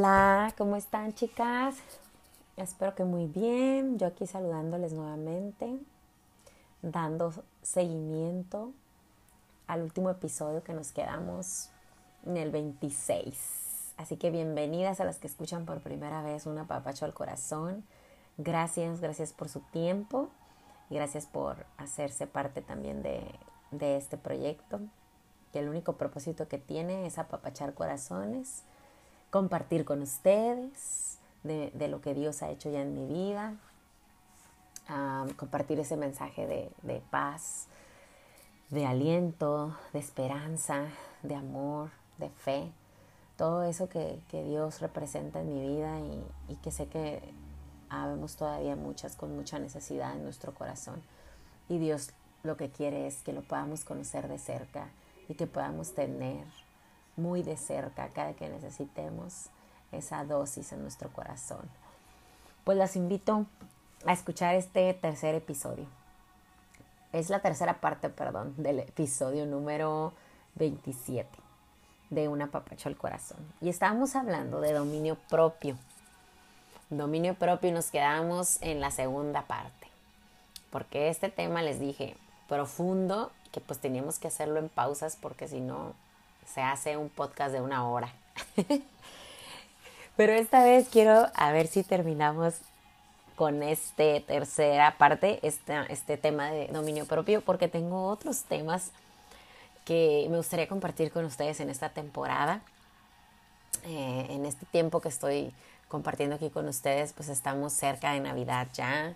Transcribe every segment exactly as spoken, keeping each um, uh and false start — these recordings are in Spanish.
Hola, ¿cómo están, chicas? Espero que muy bien. Yo aquí saludándoles nuevamente, dando seguimiento al último episodio que nos quedamos en el veintiséis. Así que bienvenidas a las que escuchan por primera vez Un Apapacho al Corazón. Gracias, gracias por su tiempo y gracias por hacerse parte también de, de este proyecto, que el único propósito que tiene es apapachar corazones, compartir con ustedes de, de lo que Dios ha hecho ya en mi vida, um, compartir ese mensaje de, de paz, de aliento, de esperanza, de amor, de fe, todo eso que, que Dios representa en mi vida y, y que sé que habemos todavía muchas con mucha necesidad en nuestro corazón. Y Dios lo que quiere es que lo podamos conocer de cerca y que podamos tener muy de cerca cada que necesitemos esa dosis en nuestro corazón. Pues las invito a escuchar este tercer episodio. Es la tercera parte, perdón, del episodio número veintisiete de Un Apapacho al Corazón. Y estábamos hablando de dominio propio. Dominio propio, y nos quedamos en la segunda parte, porque este tema, les dije, profundo, que pues teníamos que hacerlo en pausas porque si no se hace un podcast de una hora. Pero esta vez quiero a ver si terminamos con esta tercera parte, este, este tema de dominio propio, porque tengo otros temas que me gustaría compartir con ustedes en esta temporada. Eh, en este tiempo que estoy compartiendo aquí con ustedes, pues estamos cerca de Navidad ya,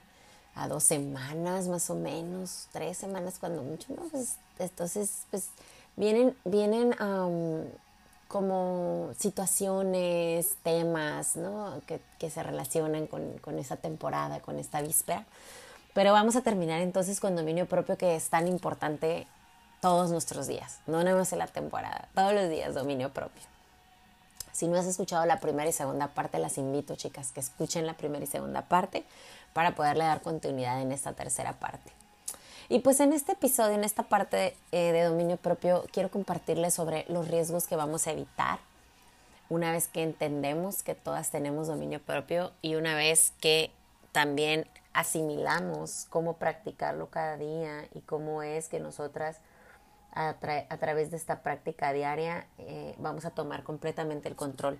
a dos semanas más o menos, tres semanas cuando mucho, ¿no? Pues, entonces, pues, Vienen, vienen um, como situaciones, temas, ¿no? que, que se relacionan con, con esa temporada, con esta víspera. Pero vamos a terminar entonces con dominio propio, que es tan importante todos nuestros días, no nada más en la temporada, todos los días dominio propio. Si no has escuchado la primera y segunda parte, las invito, chicas, que escuchen la primera y segunda parte para poderle dar continuidad en esta tercera parte. Y pues en este episodio, en esta parte de, eh, de dominio propio, quiero compartirles sobre los riesgos que vamos a evitar una vez que entendemos que todas tenemos dominio propio y una vez que también asimilamos cómo practicarlo cada día y cómo es que nosotras a, tra- a través de esta práctica diaria eh, vamos a tomar completamente el control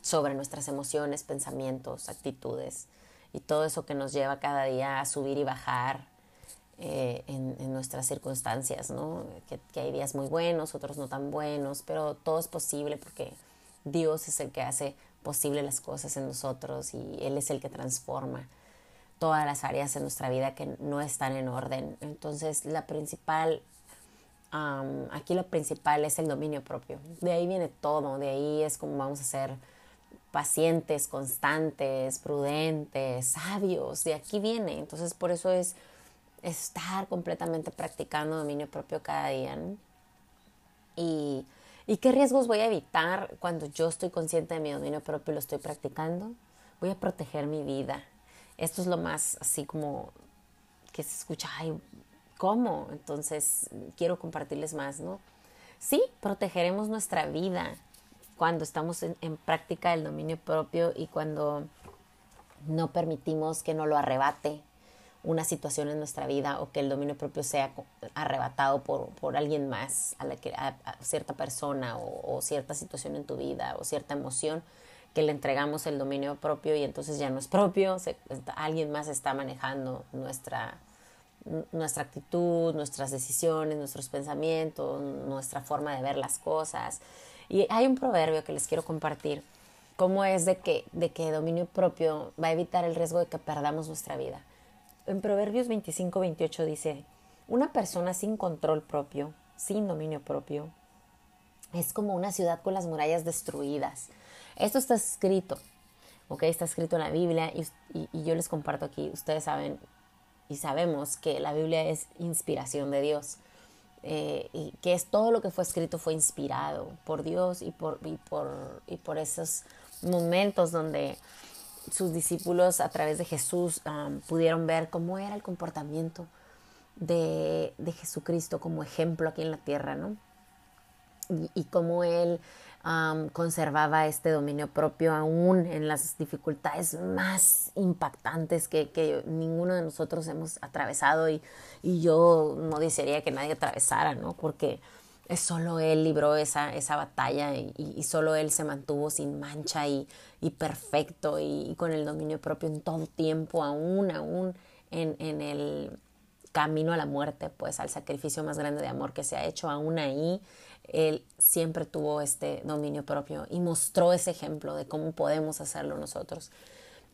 sobre nuestras emociones, pensamientos, actitudes y todo eso que nos lleva cada día a subir y bajar Eh, en, en nuestras circunstancias, ¿no? Que, que hay días muy buenos, otros no tan buenos, pero todo es posible porque Dios es el que hace posible las cosas en nosotros y Él es el que transforma todas las áreas de nuestra vida que no están en orden. Entonces, la principal, um, aquí lo principal es el dominio propio. De ahí viene todo, de ahí es como vamos a ser pacientes, constantes, prudentes, sabios, de aquí viene. Entonces, por eso es estar completamente practicando dominio propio cada día, ¿no? Y, ¿y qué riesgos voy a evitar cuando yo estoy consciente de mi dominio propio y lo estoy practicando? Voy a proteger mi vida. Esto es lo más así como que se escucha, ay, ¿cómo? Entonces quiero compartirles más, ¿no? Sí, protegeremos nuestra vida cuando estamos en, en práctica del dominio propio y cuando no permitimos que nos lo arrebate una situación en nuestra vida o que el dominio propio sea arrebatado por, por alguien más, a, la que, a, a cierta persona o, o cierta situación en tu vida o cierta emoción que le entregamos el dominio propio y entonces ya no es propio, se, alguien más está manejando nuestra, nuestra actitud, nuestras decisiones, nuestros pensamientos, nuestra forma de ver las cosas. Y hay un proverbio que les quiero compartir, cómo es de que, de que dominio propio va a evitar el riesgo de que perdamos nuestra vida. En Proverbios veinticinco veintiocho dice, una persona sin control propio, sin dominio propio, es como una ciudad con las murallas destruidas. Esto está escrito, ¿ok? Está escrito en la Biblia y, y, y yo les comparto aquí. Ustedes saben y sabemos que la Biblia es inspiración de Dios, eh, y que es todo lo que fue escrito fue inspirado por Dios y por, y por, y por esos momentos donde sus discípulos a través de Jesús um, pudieron ver cómo era el comportamiento de, de Jesucristo como ejemplo aquí en la tierra, ¿no? Y, y cómo Él um, conservaba este dominio propio aún en las dificultades más impactantes que, que ninguno de nosotros hemos atravesado, y, y yo no desearía que nadie atravesara, ¿no? Porque solo él libró esa, esa batalla, y, y solo él se mantuvo sin mancha y, y perfecto y, y con el dominio propio en todo tiempo, aún, aún en, en el camino a la muerte, pues al sacrificio más grande de amor que se ha hecho. Aún ahí él siempre tuvo este dominio propio y mostró ese ejemplo de cómo podemos hacerlo nosotros.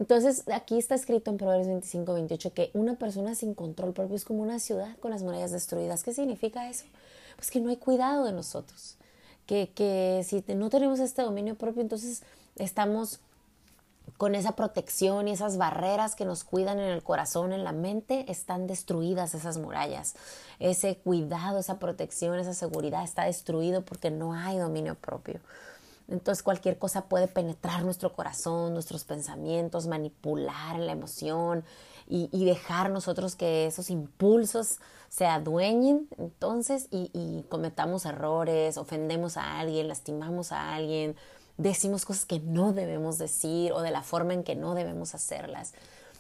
Entonces, aquí está escrito en Proverbios veinticinco veintiocho que una persona sin control propio es como una ciudad con las murallas destruidas. ¿Qué significa eso? Pues que no hay cuidado de nosotros, que, que si no tenemos este dominio propio, entonces estamos con esa protección y esas barreras que nos cuidan en el corazón, en la mente, están destruidas esas murallas. Ese cuidado, esa protección, esa seguridad está destruido porque no hay dominio propio. Entonces cualquier cosa puede penetrar nuestro corazón, nuestros pensamientos, manipular la emoción y, y dejar nosotros que esos impulsos se adueñen, entonces, y, y cometamos errores, ofendemos a alguien, lastimamos a alguien, decimos cosas que no debemos decir o de la forma en que no debemos hacerlas.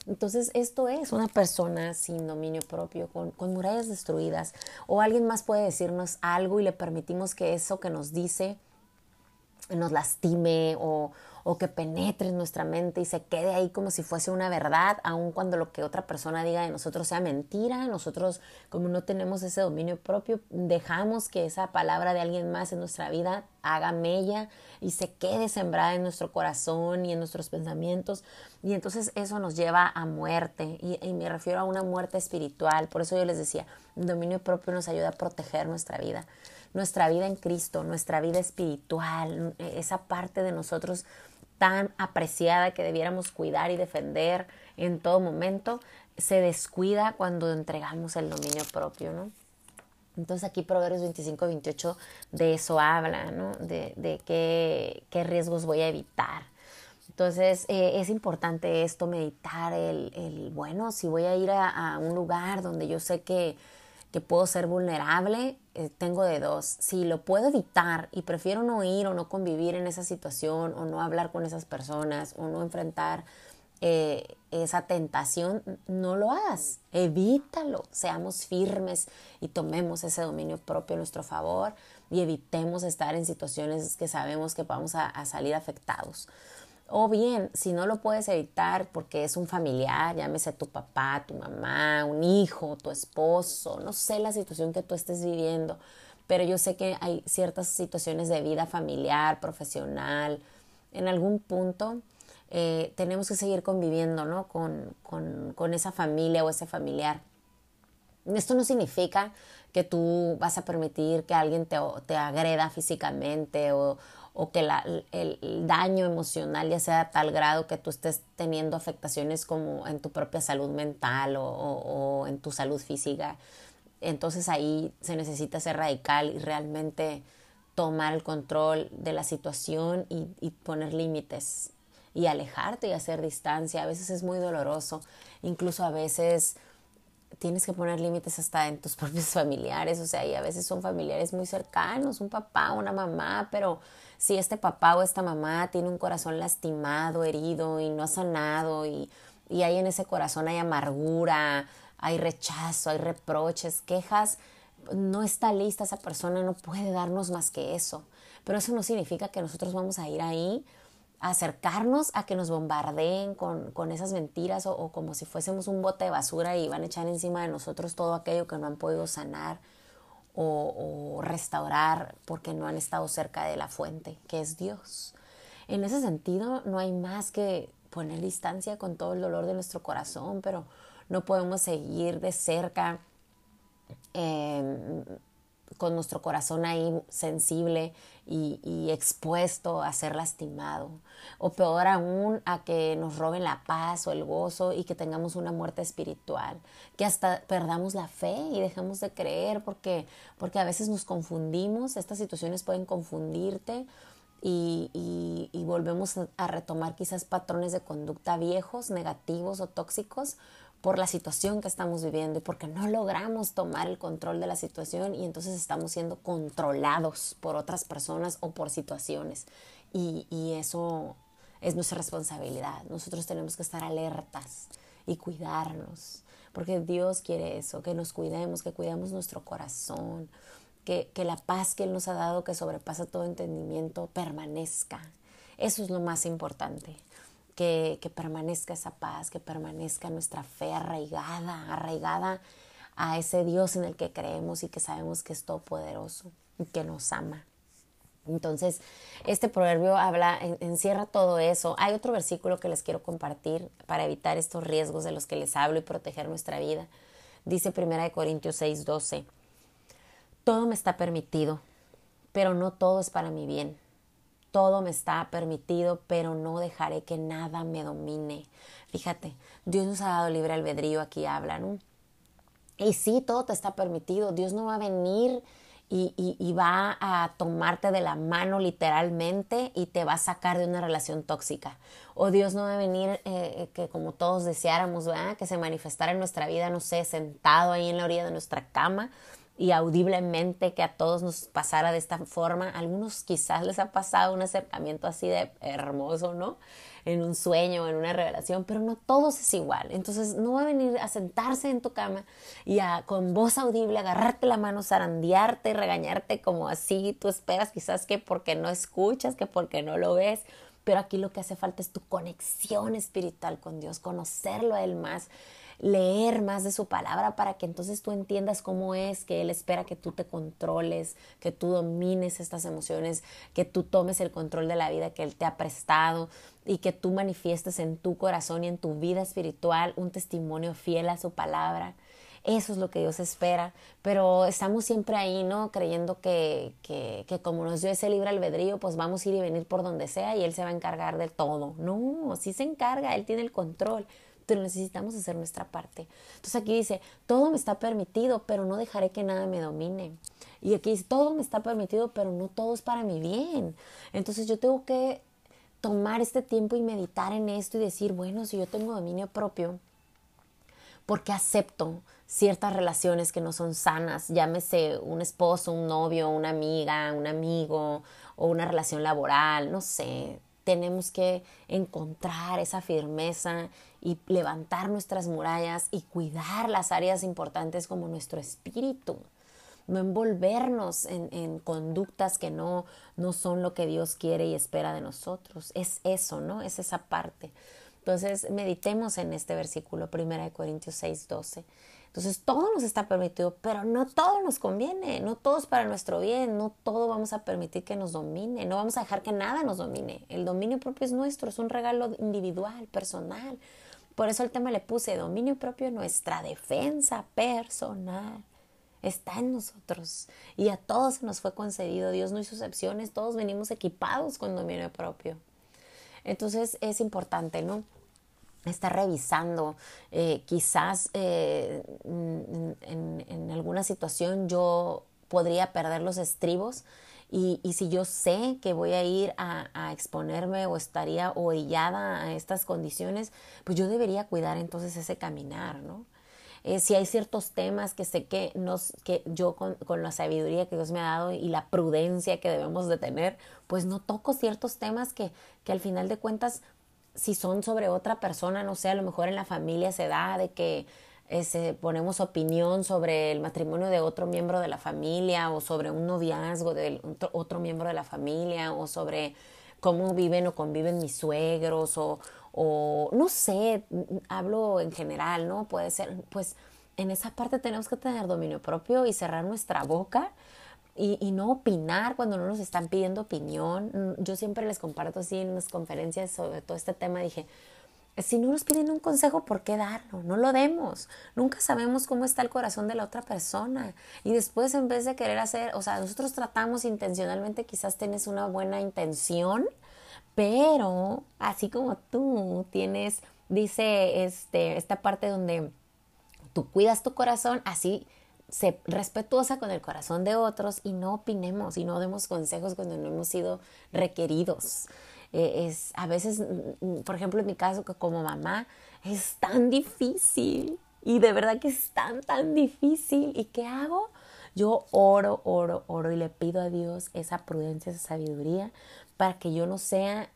Entonces esto es una persona sin dominio propio, con, con murallas destruidas. O alguien más puede decirnos algo y le permitimos que eso que nos dice nos lastime o, o que penetre en nuestra mente y se quede ahí como si fuese una verdad, aun cuando lo que otra persona diga de nosotros sea mentira. Nosotros, como no tenemos ese dominio propio, dejamos que esa palabra de alguien más en nuestra vida haga mella y se quede sembrada en nuestro corazón y en nuestros pensamientos, y entonces eso nos lleva a muerte, y, y me refiero a una muerte espiritual. Por eso yo les decía, el dominio propio nos ayuda a proteger nuestra vida, nuestra vida en Cristo, nuestra vida espiritual, esa parte de nosotros tan apreciada que debiéramos cuidar y defender en todo momento, se descuida cuando entregamos el dominio propio, ¿no? Entonces aquí Proverbios veinticinco veintiocho de eso habla, ¿no? De, de qué, qué riesgos voy a evitar. Entonces eh, es importante esto, meditar el, el bueno, si voy a ir a, a un lugar donde yo sé que que puedo ser vulnerable, eh, tengo de dos. Si lo puedo evitar y prefiero no ir o no convivir en esa situación o no hablar con esas personas o no enfrentar eh, esa tentación, no lo hagas, evítalo. Seamos firmes y tomemos ese dominio propio a nuestro favor y evitemos estar en situaciones que sabemos que vamos a, a salir afectados. O bien, si no lo puedes evitar porque es un familiar, llámese tu papá, tu mamá, un hijo, tu esposo, no sé la situación que tú estés viviendo, pero yo sé que hay ciertas situaciones de vida familiar, profesional, en algún punto eh, tenemos que seguir conviviendo, ¿no? con, con, con esa familia o ese familiar. Esto no significa que tú vas a permitir que alguien te, te agreda físicamente o, o que la, el, el daño emocional ya sea a tal grado que tú estés teniendo afectaciones como en tu propia salud mental o, o, o en tu salud física. Entonces ahí se necesita ser radical y realmente tomar el control de la situación y, y poner límites y alejarte y hacer distancia. A veces es muy doloroso, incluso a veces tienes que poner límites hasta en tus propios familiares, o sea, y a veces son familiares muy cercanos, un papá, una mamá, pero si este papá o esta mamá tiene un corazón lastimado, herido y no sanado, y, y hay en ese corazón hay amargura, hay rechazo, hay reproches, quejas, no está lista esa persona, no puede darnos más que eso. Pero eso no significa que nosotros vamos a ir ahí acercarnos a que nos bombardeen con, con esas mentiras o, o como si fuésemos un bote de basura y van a echar encima de nosotros todo aquello que no han podido sanar o, o restaurar porque no han estado cerca de la fuente, que es Dios. En ese sentido, no hay más que poner distancia con todo el dolor de nuestro corazón, pero no podemos seguir de cerca eh, con nuestro corazón ahí sensible y, y expuesto a ser lastimado, o peor aún a que nos roben la paz o el gozo y que tengamos una muerte espiritual, que hasta perdamos la fe y dejemos de creer porque, porque a veces nos confundimos. Estas situaciones pueden confundirte y, y, y volvemos a retomar quizás patrones de conducta viejos, negativos o tóxicos por la situación que estamos viviendo y porque no logramos tomar el control de la situación y entonces estamos siendo controlados por otras personas o por situaciones. Y, y eso es nuestra responsabilidad. Nosotros tenemos que estar alertas y cuidarnos, porque Dios quiere eso, que nos cuidemos, que cuidemos nuestro corazón, que, que la paz que Él nos ha dado, que sobrepasa todo entendimiento, permanezca. Eso es lo más importante. Que, que permanezca esa paz, que permanezca nuestra fe arraigada, arraigada a ese Dios en el que creemos y que sabemos que es todopoderoso y que nos ama. Entonces, este proverbio habla, en, encierra todo eso. Hay otro versículo que les quiero compartir para evitar estos riesgos de los que les hablo y proteger nuestra vida. Dice Primera de Corintios seis doce, todo me está permitido, pero no todo es para mi bien. Todo me está permitido, pero no dejaré que nada me domine. Fíjate, Dios nos ha dado libre albedrío, aquí hablan, ¿no? Y sí, todo te está permitido. Dios no va a venir y, y, y va a tomarte de la mano literalmente y te va a sacar de una relación tóxica. O Dios no va a venir, eh, que como todos deseáramos, ¿verdad?, que se manifestara en nuestra vida, no sé, sentado ahí en la orilla de nuestra cama, y audiblemente que a todos nos pasara de esta forma. Algunos quizás les ha pasado un acercamiento así de hermoso, ¿no?, en un sueño, en una revelación, pero no todos es igual. Entonces no va a venir a sentarse en tu cama y a, con voz audible, agarrarte la mano, zarandearte, regañarte como así tú esperas, quizás que porque no escuchas, que porque no lo ves. Pero aquí lo que hace falta es tu conexión espiritual con Dios, conocerlo a Él más, leer más de su palabra para que entonces tú entiendas cómo es que Él espera que tú te controles, que tú domines estas emociones, que tú tomes el control de la vida que Él te ha prestado y que tú manifiestes en tu corazón y en tu vida espiritual un testimonio fiel a su palabra. Eso es lo que Dios espera, pero estamos siempre ahí, ¿no?, creyendo que, que, que como nos dio ese libre albedrío, pues vamos a ir y venir por donde sea y Él se va a encargar de todo. No, sí se encarga, Él tiene el control, pero necesitamos hacer nuestra parte. Entonces aquí dice, todo me está permitido, pero no dejaré que nada me domine. Y aquí dice, todo me está permitido, pero no todo es para mi bien. Entonces yo tengo que tomar este tiempo y meditar en esto y decir, bueno, si yo tengo dominio propio, ¿por qué acepto ciertas relaciones que no son sanas? Llámese un esposo, un novio, una amiga, un amigo o una relación laboral, no sé. Tenemos que encontrar esa firmeza y levantar nuestras murallas y cuidar las áreas importantes como nuestro espíritu. No envolvernos en, en conductas que no, no son lo que Dios quiere y espera de nosotros. Es eso, ¿no? Es esa parte. Entonces, meditemos en este versículo, Primera de Corintios seis doce. Entonces, todo nos está permitido, pero no todo nos conviene, no todo es para nuestro bien, no todo vamos a permitir que nos domine, no vamos a dejar que nada nos domine. El dominio propio es nuestro, es un regalo individual, personal. Por eso el tema le puse, dominio propio, nuestra defensa personal. Está en nosotros y a todos se nos fue concedido, Dios no hizo excepciones, todos venimos equipados con dominio propio. Entonces, es importante, ¿no?, estar revisando, eh, quizás eh, en, en alguna situación yo podría perder los estribos y, y si yo sé que voy a ir a, a exponerme o estaría orillada a estas condiciones, pues yo debería cuidar entonces ese caminar, ¿no? Eh, si hay ciertos temas que sé que, nos, que yo con, con la sabiduría que Dios me ha dado y la prudencia que debemos de tener, pues no toco ciertos temas que, que al final de cuentas, si son sobre otra persona, no sé, a lo mejor en la familia se da de que eh, ponemos opinión sobre el matrimonio de otro miembro de la familia o sobre un noviazgo de otro miembro de la familia o sobre cómo viven o conviven mis suegros o, o no sé, hablo en general, ¿no? Puede ser, pues en esa parte tenemos que tener dominio propio y cerrar nuestra boca Y, y no opinar cuando no nos están pidiendo opinión. Yo siempre les comparto así en las conferencias sobre todo este tema. Dije, si no nos piden un consejo, ¿por qué darlo? No lo demos. Nunca sabemos cómo está el corazón de la otra persona. Y después, en vez de querer hacer, o sea, nosotros tratamos intencionalmente, quizás tienes una buena intención, pero así como tú tienes, dice este, esta parte donde tú cuidas tu corazón, así sé respetuosa con el corazón de otros y no opinemos y no demos consejos cuando no hemos sido requeridos. eh, es a veces, por ejemplo en mi caso, que como mamá es tan difícil y de verdad que es tan, tan difícil. ¿Y qué hago? Yo oro, oro, oro y le pido a Dios esa prudencia, esa sabiduría para que yo no sea,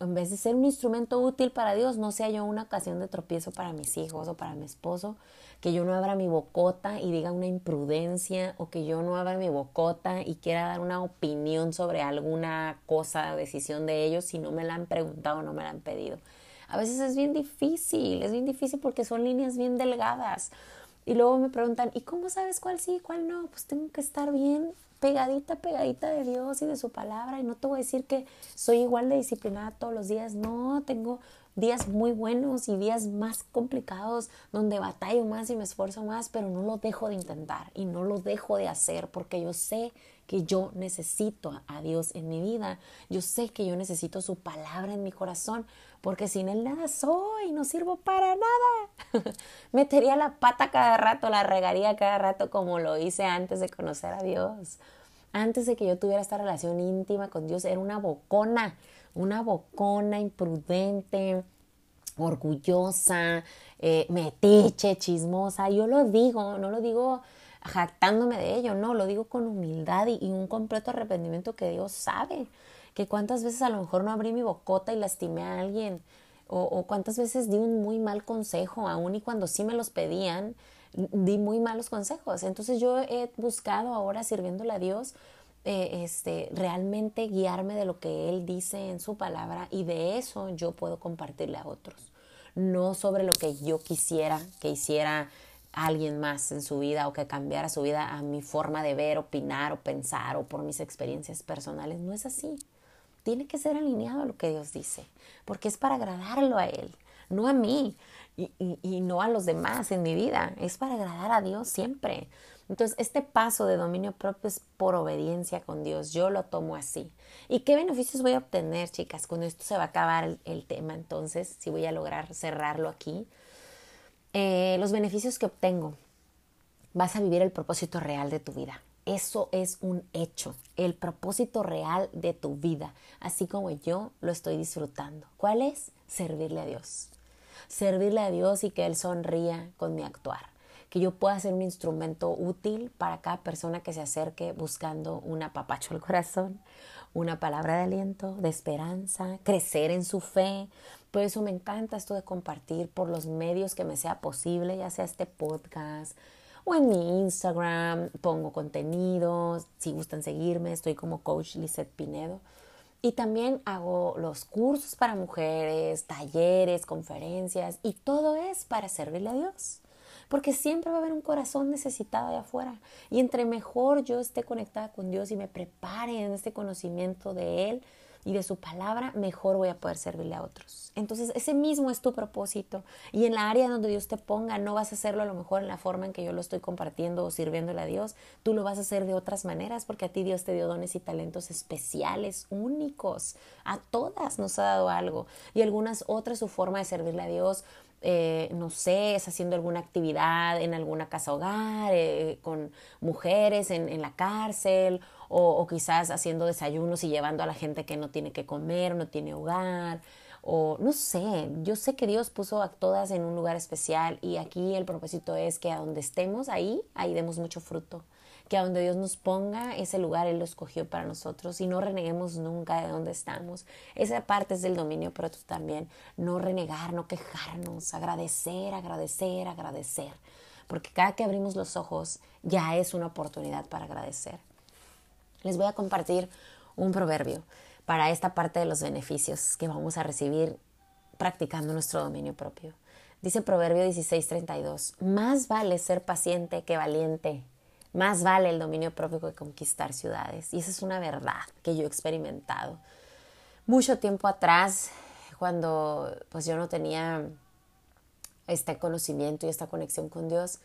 en vez de ser un instrumento útil para Dios, no sea yo una ocasión de tropiezo para mis hijos o para mi esposo, que yo no abra mi bocota y diga una imprudencia, o que yo no abra mi bocota y quiera dar una opinión sobre alguna cosa o decisión de ellos si no me la han preguntado o no me la han pedido. A veces es bien difícil, es bien difícil porque son líneas bien delgadas. Y luego me preguntan, ¿y cómo sabes cuál sí y cuál no? Pues tengo que estar bien pegadita, pegadita de Dios y de su palabra. Y no te voy a decir que soy igual de disciplinada todos los días. No, tengo días muy buenos y días más complicados donde batallo más y me esfuerzo más, pero no lo dejo de intentar y no lo dejo de hacer porque yo sé que yo necesito a Dios en mi vida. Yo sé que yo necesito su palabra en mi corazón, porque sin él nada soy, no sirvo para nada. Metería la pata cada rato, la regaría cada rato como lo hice antes de conocer a Dios. Antes de que yo tuviera esta relación íntima con Dios, era una bocona, una bocona imprudente, orgullosa, eh, metiche, chismosa. Yo lo digo, no lo digo jactándome de ello, no, lo digo con humildad y, y un completo arrepentimiento que Dios sabe, que cuántas veces a lo mejor no abrí mi bocota y lastimé a alguien, o, o cuántas veces di un muy mal consejo, aún y cuando sí me los pedían, di muy malos consejos. Entonces yo he buscado ahora, sirviéndole a Dios, eh, este, realmente guiarme de lo que Él dice en su palabra, y de eso yo puedo compartirle a otros, no sobre lo que yo quisiera que hiciera alguien más en su vida, o que cambiara su vida a mi forma de ver, opinar o pensar, o por mis experiencias personales. No es así. Tiene que ser alineado a lo que Dios dice, porque es para agradarlo a Él, no a mí y, y, y no a los demás en mi vida. Es para agradar a Dios siempre. Entonces, este paso de dominio propio es por obediencia con Dios. Yo lo tomo así. ¿Y qué beneficios voy a obtener, chicas? Con esto se va a acabar el, el tema, entonces, si voy a lograr cerrarlo aquí. Eh, los beneficios que obtengo: vas a vivir el propósito real de tu vida. Eso es un hecho, el propósito real de tu vida, así como yo lo estoy disfrutando. ¿Cuál es? Servirle a Dios. Servirle a Dios y que Él sonría con mi actuar, que yo pueda ser un instrumento útil para cada persona que se acerque buscando un apapacho al corazón, una palabra de aliento, de esperanza, crecer en su fe. Por eso me encanta esto de compartir por los medios que me sea posible, ya sea este podcast o en mi Instagram. Pongo contenidos, si gustan seguirme, estoy como Coach Lizette Pinedo. Y también hago los cursos para mujeres, talleres, conferencias, y todo es para servirle a Dios. Porque siempre va a haber un corazón necesitado allá afuera. Y entre mejor yo esté conectada con Dios y me prepare en este conocimiento de Él y de su palabra, mejor voy a poder servirle a otros. Entonces, ese mismo es tu propósito. Y en la área donde Dios te ponga, no vas a hacerlo a lo mejor en la forma en que yo lo estoy compartiendo o sirviéndole a Dios. Tú lo vas a hacer de otras maneras, porque a ti Dios te dio dones y talentos especiales, únicos. A todas nos ha dado algo. Y algunas otras, su forma de servirle a Dios, Eh, no sé, es haciendo alguna actividad en alguna casa hogar, eh, con mujeres en, en la cárcel, o, o quizás haciendo desayunos y llevando a la gente que no tiene que comer, no tiene hogar, o no sé. Yo sé que Dios puso a todas en un lugar especial, y aquí el propósito es que a donde estemos, ahí, ahí demos mucho fruto. Que a donde Dios nos ponga, ese lugar Él lo escogió para nosotros, y no reneguemos nunca de donde estamos. Esa parte es del dominio propio también. No renegar, no quejarnos, agradecer, agradecer, agradecer. Porque cada que abrimos los ojos ya es una oportunidad para agradecer. Les voy a compartir un proverbio para esta parte de los beneficios que vamos a recibir practicando nuestro dominio propio. Dice Proverbio dieciséis treinta y dos, más vale ser paciente que valiente. Más vale el dominio propio que conquistar ciudades. Y esa es una verdad que yo he experimentado. Mucho tiempo atrás, cuando pues yo no tenía este conocimiento y esta conexión con Dios,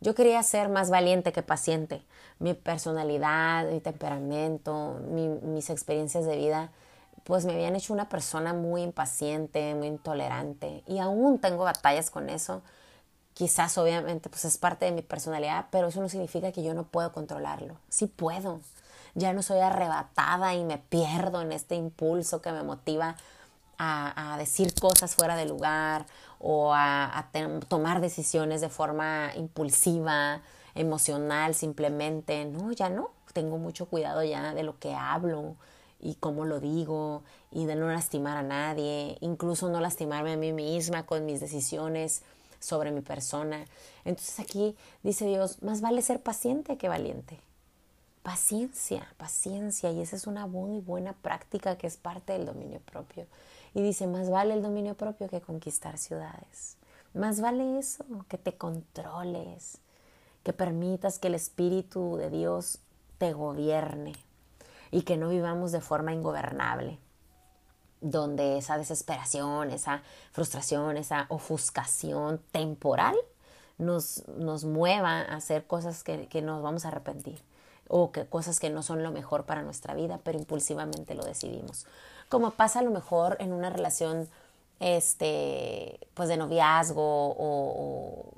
yo quería ser más valiente que paciente. Mi personalidad, mi temperamento, mi, mis experiencias de vida, pues me habían hecho una persona muy impaciente, muy intolerante. Y aún tengo batallas con eso. Quizás, obviamente, pues es parte de mi personalidad, pero eso no significa que yo no puedo controlarlo. Sí puedo. ya no soy arrebatada y me pierdo en este impulso que me motiva a, a decir cosas fuera de lugar o a, a te, tomar decisiones de forma impulsiva, emocional simplemente. No, ya no. Tengo mucho cuidado ya de lo que hablo y cómo lo digo y de no lastimar a nadie, incluso no lastimarme a mí misma con mis decisiones sobre mi persona. Entonces aquí dice Dios, más vale ser paciente que valiente. Paciencia, paciencia, y esa es una muy buena práctica que es parte del dominio propio. Y dice, más vale el dominio propio que conquistar ciudades. Más vale eso, que te controles, que permitas que el Espíritu de Dios te gobierne y que no vivamos de forma ingobernable, donde esa desesperación, esa frustración, esa ofuscación temporal nos, nos mueva a hacer cosas que, que nos vamos a arrepentir o que cosas que no son lo mejor para nuestra vida, pero impulsivamente lo decidimos. Como pasa a lo mejor en una relación este, pues de noviazgo o, o,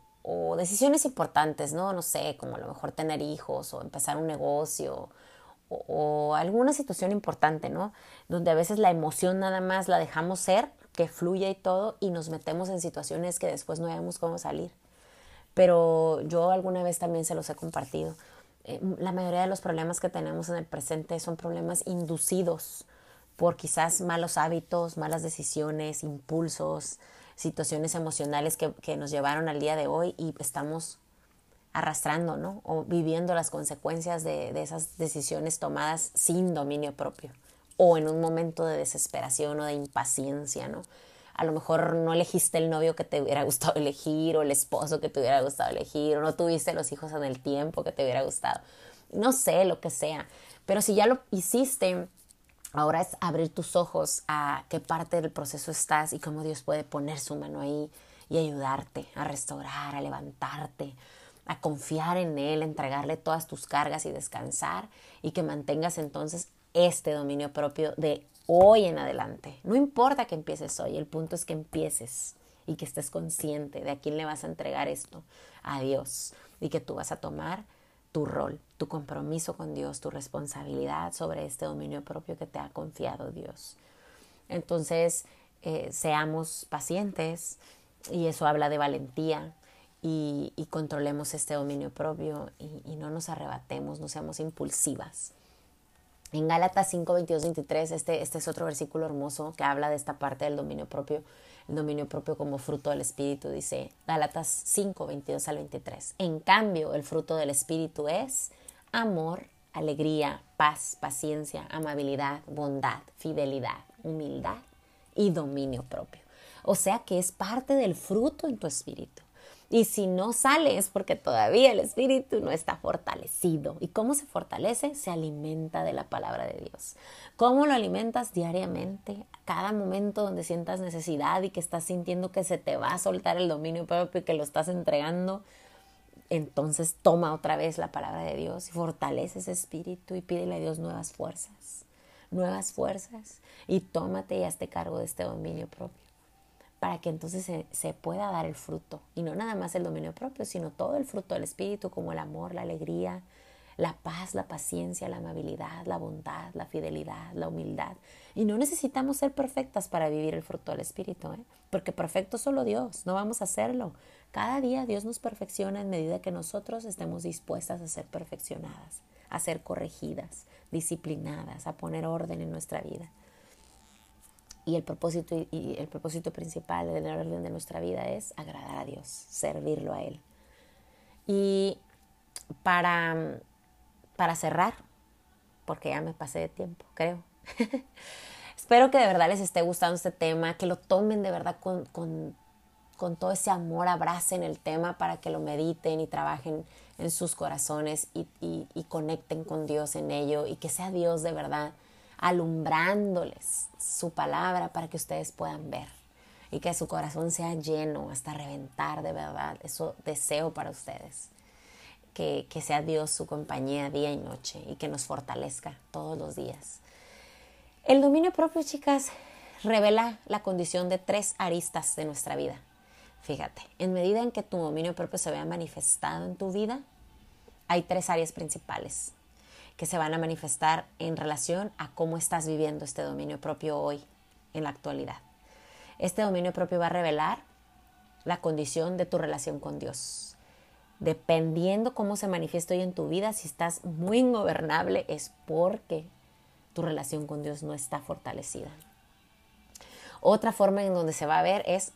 o decisiones importantes, ¿no? No sé, como a lo mejor tener hijos o empezar un negocio o, o alguna situación importante, ¿no? Donde a veces la emoción nada más la dejamos ser, que fluya y todo, y nos metemos en situaciones que después no veamos cómo salir. Pero yo alguna vez también se los he compartido. Eh, la mayoría de los problemas que tenemos en el presente son problemas inducidos por quizás malos hábitos, malas decisiones, impulsos, situaciones emocionales que, que nos llevaron al día de hoy y estamos arrastrando, ¿no? O viviendo las consecuencias de, de esas decisiones tomadas sin dominio propio o en un momento de desesperación o de impaciencia, ¿no? A lo mejor no elegiste el novio que te hubiera gustado elegir o el esposo que te hubiera gustado elegir o no tuviste los hijos en el tiempo que te hubiera gustado. No sé, lo que sea. Pero si ya lo hiciste, ahora es abrir tus ojos a qué parte del proceso estás y cómo Dios puede poner su mano ahí y ayudarte a restaurar, a levantarte, a confiar en Él, a entregarle todas tus cargas y descansar y que mantengas entonces este dominio propio de hoy en adelante. No importa que empieces hoy, el punto es que empieces y que estés consciente de a quién le vas a entregar esto, a Dios, y que tú vas a tomar tu rol, tu compromiso con Dios, tu responsabilidad sobre este dominio propio que te ha confiado Dios. Entonces, eh, seamos pacientes, y eso habla de valentía, Y, y controlemos este dominio propio y, y no nos arrebatemos, no seamos impulsivas. En Gálatas cinco veintidós veintitrés, este, este es otro versículo hermoso que habla de esta parte del dominio propio, el dominio propio como fruto del Espíritu, dice Gálatas cinco veintidós al veintitrés. En cambio, el fruto del Espíritu es amor, alegría, paz, paciencia, amabilidad, bondad, fidelidad, humildad y dominio propio. O sea que es parte del fruto en tu espíritu. Y si no sale es porque todavía el espíritu no está fortalecido. ¿Y cómo se fortalece? Se alimenta de la palabra de Dios. ¿Cómo lo alimentas? Diariamente, cada momento donde sientas necesidad y que estás sintiendo que se te va a soltar el dominio propio y que lo estás entregando, entonces toma otra vez la palabra de Dios y fortalece ese espíritu y pídele a Dios nuevas fuerzas, nuevas fuerzas y tómate y hazte cargo de este dominio propio, para que entonces se, se pueda dar el fruto, y no nada más el dominio propio, sino todo el fruto del Espíritu, como el amor, la alegría, la paz, la paciencia, la amabilidad, la bondad, la fidelidad, la humildad. Y no necesitamos ser perfectas para vivir el fruto del Espíritu, ¿eh? Porque perfecto solo Dios, no vamos a hacerlo. Cada día Dios nos perfecciona en medida que nosotros estemos dispuestas a ser perfeccionadas, a ser corregidas, disciplinadas, a poner orden en nuestra vida. Y el propósito, y el propósito principal del orden de nuestra vida es agradar a Dios, servirlo a Él. Y para, para cerrar, porque ya me pasé de tiempo, creo. Espero que de verdad les esté gustando este tema, que lo tomen de verdad con, con, con todo ese amor, abracen el tema para que lo mediten y trabajen en sus corazones y, y, y conecten con Dios en ello y que sea Dios de verdad alumbrándoles su palabra para que ustedes puedan ver y que su corazón sea lleno hasta reventar de verdad. Eso deseo para ustedes, que, que sea Dios su compañía día y noche y que nos fortalezca todos los días. El dominio propio, chicas, revela la condición de tres aristas de nuestra vida. Fíjate, en medida en que tu dominio propio se vea manifestado en tu vida, hay tres áreas principales. que se van a manifestar en relación a cómo estás viviendo este dominio propio hoy, en la actualidad. Este dominio propio va a revelar la condición de tu relación con Dios. Dependiendo cómo se manifiesta hoy en tu vida, si estás muy ingobernable, es porque tu relación con Dios no está fortalecida. Otra forma en donde se va a ver es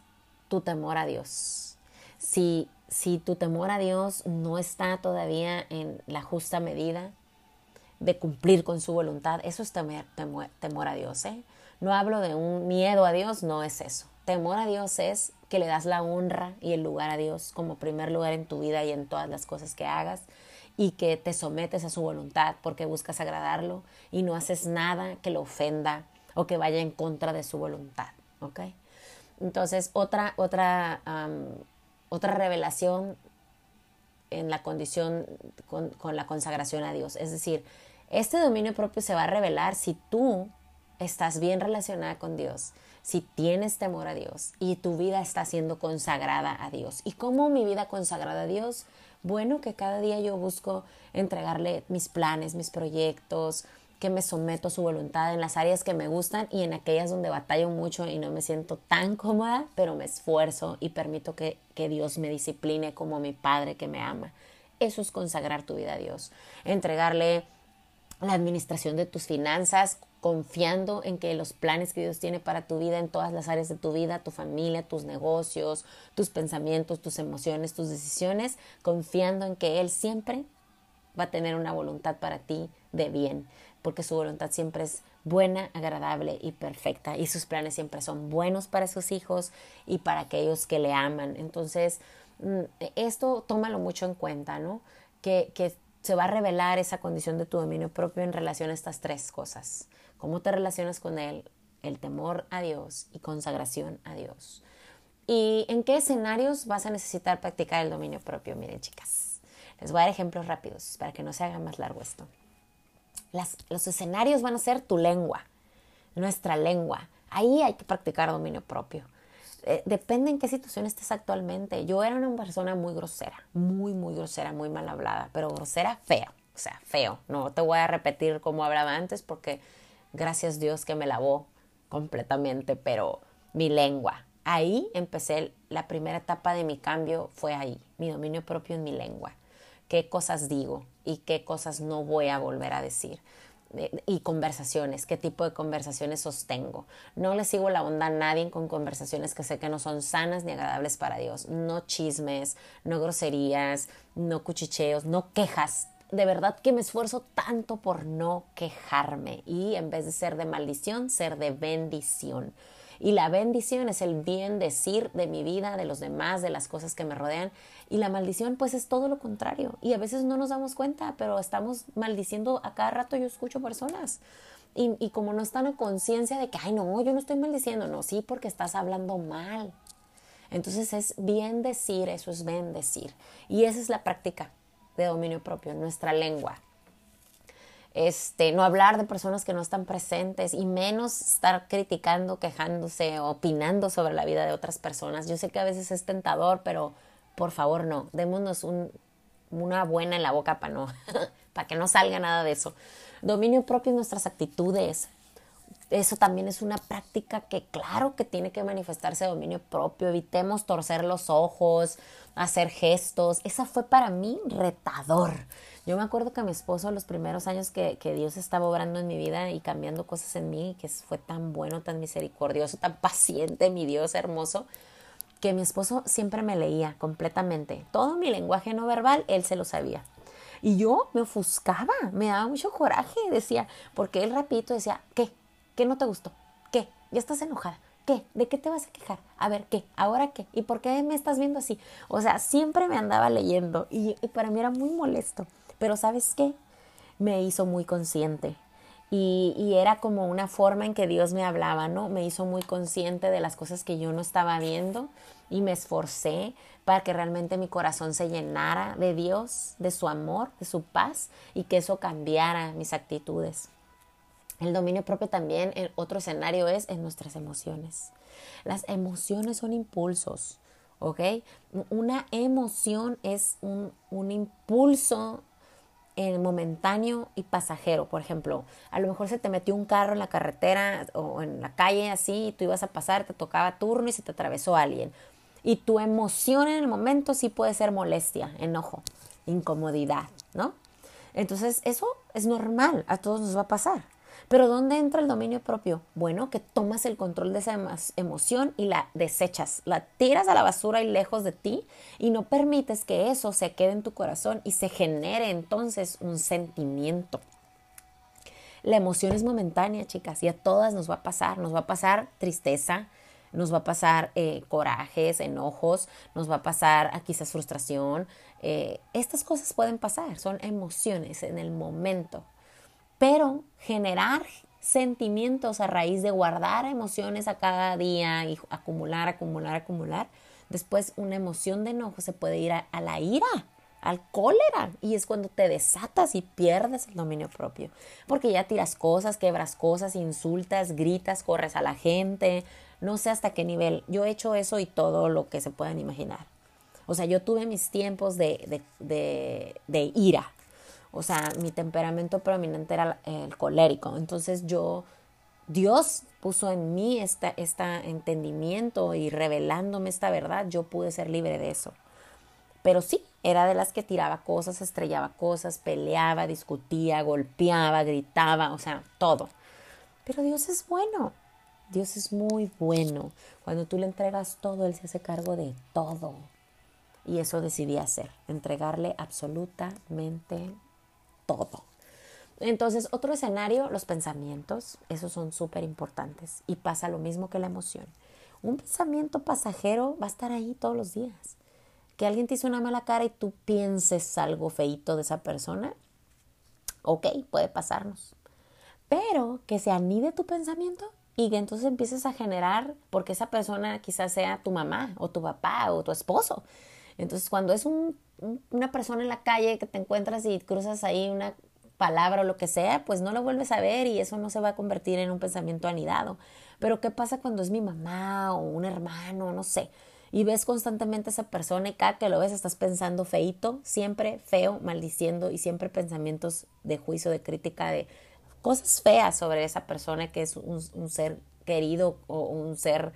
tu temor a Dios. Si, si tu temor a Dios no está todavía en la justa medida de cumplir con su voluntad, eso es temer, temor, temor a Dios, ¿eh? No hablo de un miedo a Dios, no es eso. Temor a Dios es que le das la honra y el lugar a Dios como primer lugar en tu vida y en todas las cosas que hagas, y que te sometes a su voluntad porque buscas agradarlo y no haces nada que lo ofenda o que vaya en contra de su voluntad, ¿ok? Entonces, otra, otra, um, otra revelación en la condición con, con la consagración a Dios. Es decir, este dominio propio se va a revelar si tú estás bien relacionada con Dios, si tienes temor a Dios y tu vida está siendo consagrada a Dios. ¿Y cómo mi vida consagrada a Dios? Bueno, que cada día yo busco entregarle mis planes, mis proyectos, que me someto a su voluntad en las áreas que me gustan y en aquellas donde batallo mucho y no me siento tan cómoda, pero me esfuerzo y permito que, que Dios me discipline como mi Padre que me ama. Eso es consagrar tu vida a Dios. Entregarle la administración de tus finanzas, confiando en que los planes que Dios tiene para tu vida, en todas las áreas de tu vida, tu familia, tus negocios, tus pensamientos, tus emociones, tus decisiones, confiando en que Él siempre va a tener una voluntad para ti de bien, porque su voluntad siempre es buena, agradable y perfecta, y sus planes siempre son buenos para sus hijos y para aquellos que le aman. Entonces, esto tómalo mucho en cuenta, ¿no? Que, que se va a revelar esa condición de tu dominio propio en relación a estas tres cosas. Cómo te relacionas con Él, el temor a Dios y consagración a Dios. ¿Y en qué escenarios vas a necesitar practicar el dominio propio? Miren, chicas, les voy a dar ejemplos rápidos para que no se haga más largo esto. Las, los escenarios van a ser tu lengua, nuestra lengua. Ahí hay que practicar dominio propio. Eh, depende en qué situación estés actualmente. Yo era una persona muy grosera, muy, muy grosera, muy mal hablada, pero grosera feo, o sea, feo. No te voy a repetir cómo hablaba antes porque gracias Dios que me lavó completamente, pero mi lengua. Ahí empecé, la primera etapa de mi cambio fue ahí, mi dominio propio en mi lengua. Qué cosas digo y qué cosas no voy a volver a decir. Y conversaciones, qué tipo de conversaciones sostengo. No le sigo la onda a nadie con conversaciones que sé que no son sanas ni agradables para Dios. No chismes, no groserías, no cuchicheos, no quejas. De verdad que me esfuerzo tanto por no quejarme y en vez de ser de maldición, ser de bendición. Y la bendición es el bien decir de mi vida, de los demás, de las cosas que me rodean. Y la maldición pues es todo lo contrario. Y a veces no nos damos cuenta, pero estamos maldiciendo a cada rato. Yo escucho personas y, y como no están en conciencia de que, ay no, yo no estoy maldiciendo. No, sí, porque estás hablando mal. Entonces es bien decir, eso es bendecir. Y esa es la práctica de dominio propio, nuestra lengua. Este, no hablar de personas que no están presentes y menos estar criticando, quejándose, opinando sobre la vida de otras personas. Yo sé que a veces es tentador, pero por favor no, démonos un, una buena en la boca para no, para que no salga nada de eso. Dominio propio en nuestras actitudes. Eso también es una práctica que claro que tiene que manifestarse dominio propio. Evitemos torcer los ojos, hacer gestos. Esa fue para mí retador. Yo me acuerdo que mi esposo, los primeros años que, que Dios estaba obrando en mi vida y cambiando cosas en mí, que fue tan bueno, tan misericordioso, tan paciente, mi Dios hermoso, que mi esposo siempre me leía completamente. Todo mi lenguaje no verbal, él se lo sabía. Y yo me ofuscaba, me daba mucho coraje, decía, porque él rapidito decía, ¿qué? ¿Qué no te gustó? ¿Qué? ¿Ya estás enojada? ¿Qué? ¿De qué te vas a quejar? A ver, ¿qué? ¿Ahora qué? ¿Y por qué me estás viendo así? O sea, siempre me andaba leyendo y, y para mí era muy molesto. Pero ¿sabes qué? Me hizo muy consciente y, y era como una forma en que Dios me hablaba, ¿no? Me hizo muy consciente de las cosas que yo no estaba viendo y me esforcé para que realmente mi corazón se llenara de Dios, de su amor, de su paz y que eso cambiara mis actitudes. El dominio propio también, el otro escenario es en nuestras emociones. Las emociones son impulsos, ¿ok? Una emoción es un, un impulso eh, momentáneo y pasajero. Por ejemplo, a lo mejor se te metió un carro en la carretera o en la calle así, y tú ibas a pasar, te tocaba turno y se te atravesó alguien. Y tu emoción en el momento sí puede ser molestia, enojo, incomodidad, ¿no? Entonces eso es normal, a todos nos va a pasar. Pero ¿dónde entra el dominio propio? Bueno, que tomas el control de esa emoción y la desechas, la tiras a la basura y lejos de ti y no permites que eso se quede en tu corazón y se genere entonces un sentimiento. La emoción es momentánea, chicas, y a todas nos va a pasar. Nos va a pasar tristeza, nos va a pasar eh, corajes, enojos, nos va a pasar ah, quizás frustración. Eh, estas cosas pueden pasar, son emociones en el momento. Pero generar sentimientos a raíz de guardar emociones a cada día y acumular, acumular, acumular. Después una emoción de enojo se puede ir a, a la ira, al cólera. Y es cuando te desatas y pierdes el dominio propio. Porque ya tiras cosas, quebras cosas, insultas, gritas, corres a la gente. No sé hasta qué nivel. Yo he hecho eso y todo lo que se puedan imaginar. O sea, yo tuve mis tiempos de, de, de, de ira. O sea, mi temperamento predominante era el colérico. Entonces yo, Dios puso en mí este esta entendimiento y revelándome esta verdad, yo pude ser libre de eso. Pero sí, era de las que tiraba cosas, estrellaba cosas, peleaba, discutía, golpeaba, gritaba, o sea, todo. Pero Dios es bueno. Dios es muy bueno. Cuando tú le entregas todo, Él se hace cargo de todo. Y eso decidí hacer, entregarle absolutamente todo. Entonces, otro escenario, los pensamientos, esos son súper importantes y pasa lo mismo que la emoción. Un pensamiento pasajero va a estar ahí todos los días. Que alguien te hizo una mala cara y tú pienses algo feíto de esa persona, ok, puede pasarnos. Pero que se anide tu pensamiento y que entonces empieces a generar, porque esa persona quizás sea tu mamá o tu papá o tu esposo. Entonces, cuando es un, una persona en la calle que te encuentras y cruzas ahí una palabra o lo que sea, pues no lo vuelves a ver y eso no se va a convertir en un pensamiento anidado. Pero, ¿qué pasa cuando es mi mamá o un hermano, no sé? Y ves constantemente a esa persona y cada que lo ves estás pensando feíto, siempre feo, maldiciendo y siempre pensamientos de juicio, de crítica, de cosas feas sobre esa persona que es un, un ser querido o un ser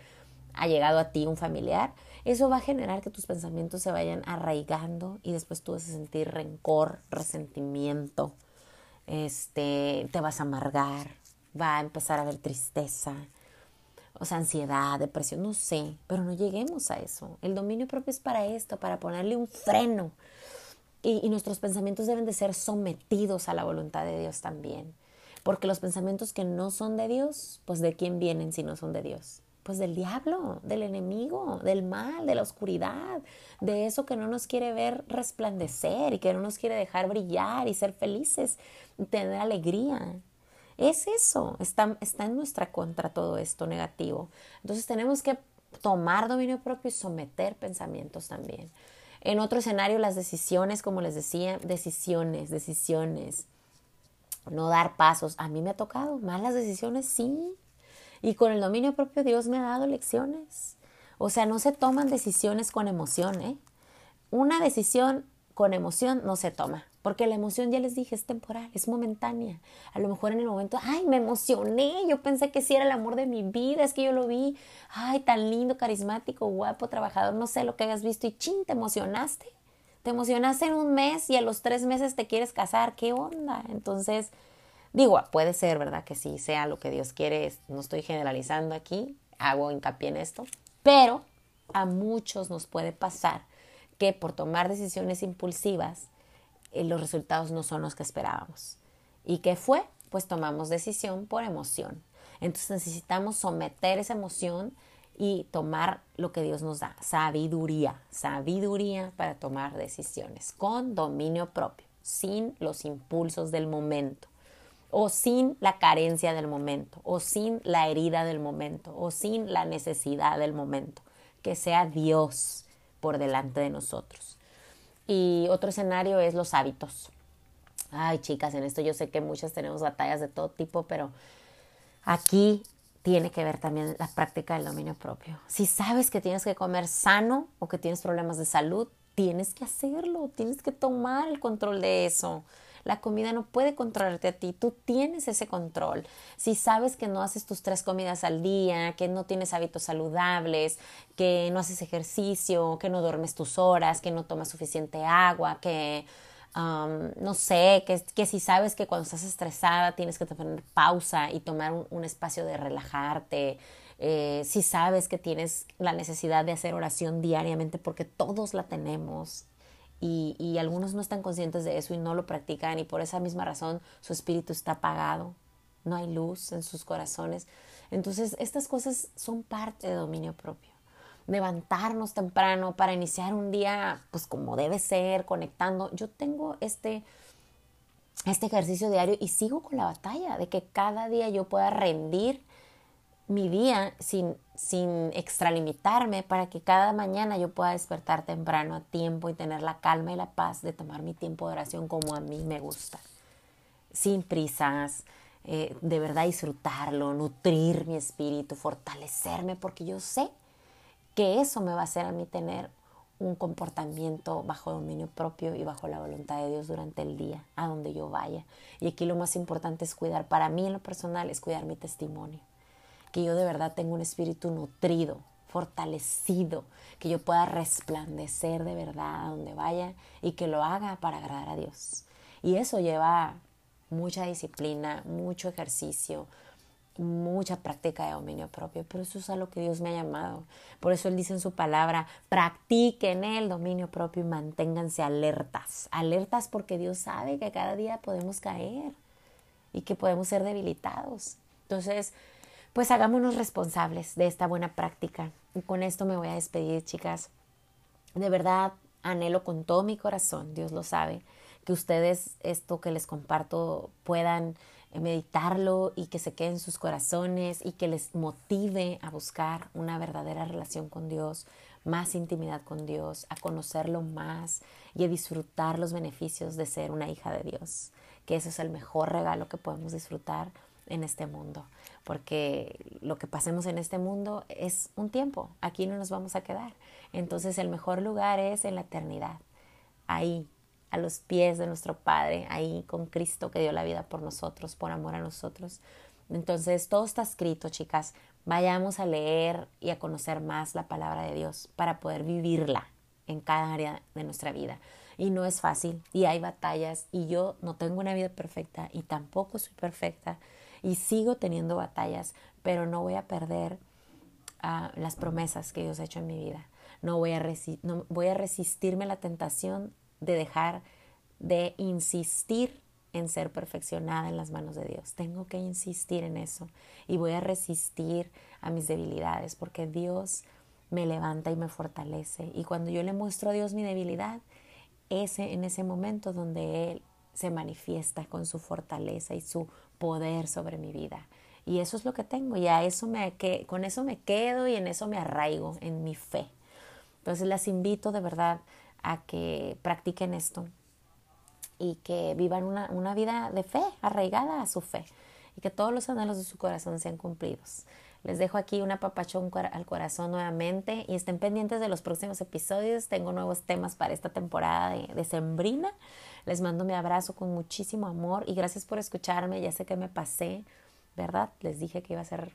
allegado a ti, un familiar. Eso va a generar que tus pensamientos se vayan arraigando y después tú vas a sentir rencor, resentimiento, este, te vas a amargar, va a empezar a haber tristeza, o sea, ansiedad, depresión, no sé, pero no lleguemos a eso. El dominio propio es para esto, para ponerle un freno y, y nuestros pensamientos deben de ser sometidos a la voluntad de Dios también, porque los pensamientos que no son de Dios, pues ¿de quién vienen si no son de Dios? Pues del diablo, del enemigo, del mal, de la oscuridad, de eso que no nos quiere ver resplandecer y que no nos quiere dejar brillar y ser felices, tener alegría. Es eso, está, está en nuestra contra todo esto negativo. Entonces tenemos que tomar dominio propio y someter pensamientos también. En otro escenario, las decisiones, como les decía, decisiones, decisiones, no dar pasos. A mí me ha tocado malas decisiones, sí. Y con el dominio propio Dios me ha dado lecciones. O sea, no se toman decisiones con emoción, ¿eh? Una decisión con emoción no se toma. Porque la emoción, ya les dije, es temporal, es momentánea. A lo mejor en el momento, ¡ay, me emocioné! Yo pensé que sí era el amor de mi vida, es que yo lo vi. ¡Ay, tan lindo, carismático, guapo, trabajador! No sé lo que hayas visto y ¡chin! ¿Te emocionaste? Te emocionaste en un mes y a los tres meses te quieres casar. ¿Qué onda? Entonces... Digo, puede ser, ¿verdad? Que sí sea lo que Dios quiere. No estoy generalizando aquí, hago hincapié en esto. Pero a muchos nos puede pasar que por tomar decisiones impulsivas, eh, los resultados no son los que esperábamos. ¿Y qué fue? Pues tomamos decisión por emoción. Entonces necesitamos someter esa emoción y tomar lo que Dios nos da. Sabiduría, sabiduría para tomar decisiones con dominio propio, sin los impulsos del momento. O sin la carencia del momento, o sin la herida del momento, o sin la necesidad del momento. Que sea Dios por delante de nosotros. Y otro escenario es los hábitos. Ay, chicas, en esto yo sé que muchas tenemos batallas de todo tipo, pero aquí tiene que ver también la práctica del dominio propio. Si sabes que tienes que comer sano o que tienes problemas de salud, tienes que hacerlo, tienes que tomar el control de eso. La comida no puede controlarte a ti, tú tienes ese control. Si sabes que no haces tus tres comidas al día, que no tienes hábitos saludables, que no haces ejercicio, que no duermes tus horas, que no tomas suficiente agua, que... Um, no sé, que, que si sabes que cuando estás estresada tienes que poner pausa y tomar un, un espacio de relajarte, eh, si sabes que tienes la necesidad de hacer oración diariamente, porque todos la tenemos y, y algunos no están conscientes de eso y no lo practican, y por esa misma razón su espíritu está apagado, no hay luz en sus corazones. Entonces estas cosas son parte de dominio propio. Levantarnos temprano para iniciar un día pues como debe ser, conectando. Yo tengo este, este ejercicio diario y sigo con la batalla de que cada día yo pueda rendir mi día sin, sin extralimitarme, para que cada mañana yo pueda despertar temprano a tiempo y tener la calma y la paz de tomar mi tiempo de oración como a mí me gusta, sin prisas. Eh, de verdad disfrutarlo, nutrir mi espíritu, fortalecerme, porque yo sé que eso me va a hacer a mí tener un comportamiento bajo dominio propio y bajo la voluntad de Dios durante el día, a donde yo vaya. Y aquí lo más importante es cuidar, para mí en lo personal, es cuidar mi testimonio. Que yo de verdad tenga un espíritu nutrido, fortalecido, que yo pueda resplandecer de verdad a donde vaya y que lo haga para agradar a Dios. Y eso lleva mucha disciplina, mucho ejercicio, mucha práctica de dominio propio, pero eso es a lo que Dios me ha llamado. Por eso Él dice en su palabra: practiquen el dominio propio y manténganse alertas, alertas porque Dios sabe que cada día podemos caer y que podemos ser debilitados. Entonces, pues hagámonos responsables de esta buena práctica. Y con esto me voy a despedir, chicas. De verdad, anhelo con todo mi corazón, Dios lo sabe, que ustedes esto que les comparto puedan meditarlo y que se quede en sus corazones y que les motive a buscar una verdadera relación con Dios, más intimidad con Dios, a conocerlo más y a disfrutar los beneficios de ser una hija de Dios, que eso es el mejor regalo que podemos disfrutar en este mundo, porque lo que pasemos en este mundo es un tiempo, aquí no nos vamos a quedar. Entonces el mejor lugar es en la eternidad, ahí a los pies de nuestro Padre, ahí con Cristo que dio la vida por nosotros, por amor a nosotros. Entonces, todo está escrito, chicas. Vayamos a leer y a conocer más la palabra de Dios para poder vivirla en cada área de nuestra vida. Y no es fácil, y hay batallas, y yo no tengo una vida perfecta, y tampoco soy perfecta, y sigo teniendo batallas, pero no voy a perder uh, las promesas que Dios ha hecho en mi vida. No voy a, resi- no, voy a resistirme a la tentación de dejar de insistir en ser perfeccionada en las manos de Dios. Tengo que insistir en eso y voy a resistir a mis debilidades, porque Dios me levanta y me fortalece. Y cuando yo le muestro a Dios mi debilidad, ese en ese momento donde Él se manifiesta con su fortaleza y su poder sobre mi vida. Y eso es lo que tengo, y a eso me, que, con eso me quedo y en eso me arraigo, en mi fe. Entonces las invito de verdad a que practiquen esto y que vivan una, una vida de fe, arraigada a su fe, y que todos los anhelos de su corazón sean cumplidos. Les dejo aquí un apapacho al corazón nuevamente y estén pendientes de los próximos episodios. Tengo nuevos temas para esta temporada de, de Sembrina. Les mando mi abrazo con muchísimo amor y gracias por escucharme. Ya sé que me pasé, ¿verdad? Les dije que iba a ser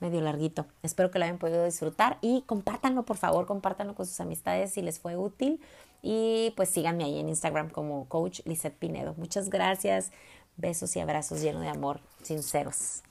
medio larguito. Espero que lo hayan podido disfrutar y compártanlo, por favor, compártanlo con sus amistades si les fue útil, y pues síganme ahí en Instagram como Coach Lizette Pinedo. Muchas gracias, besos y abrazos llenos de amor, sinceros.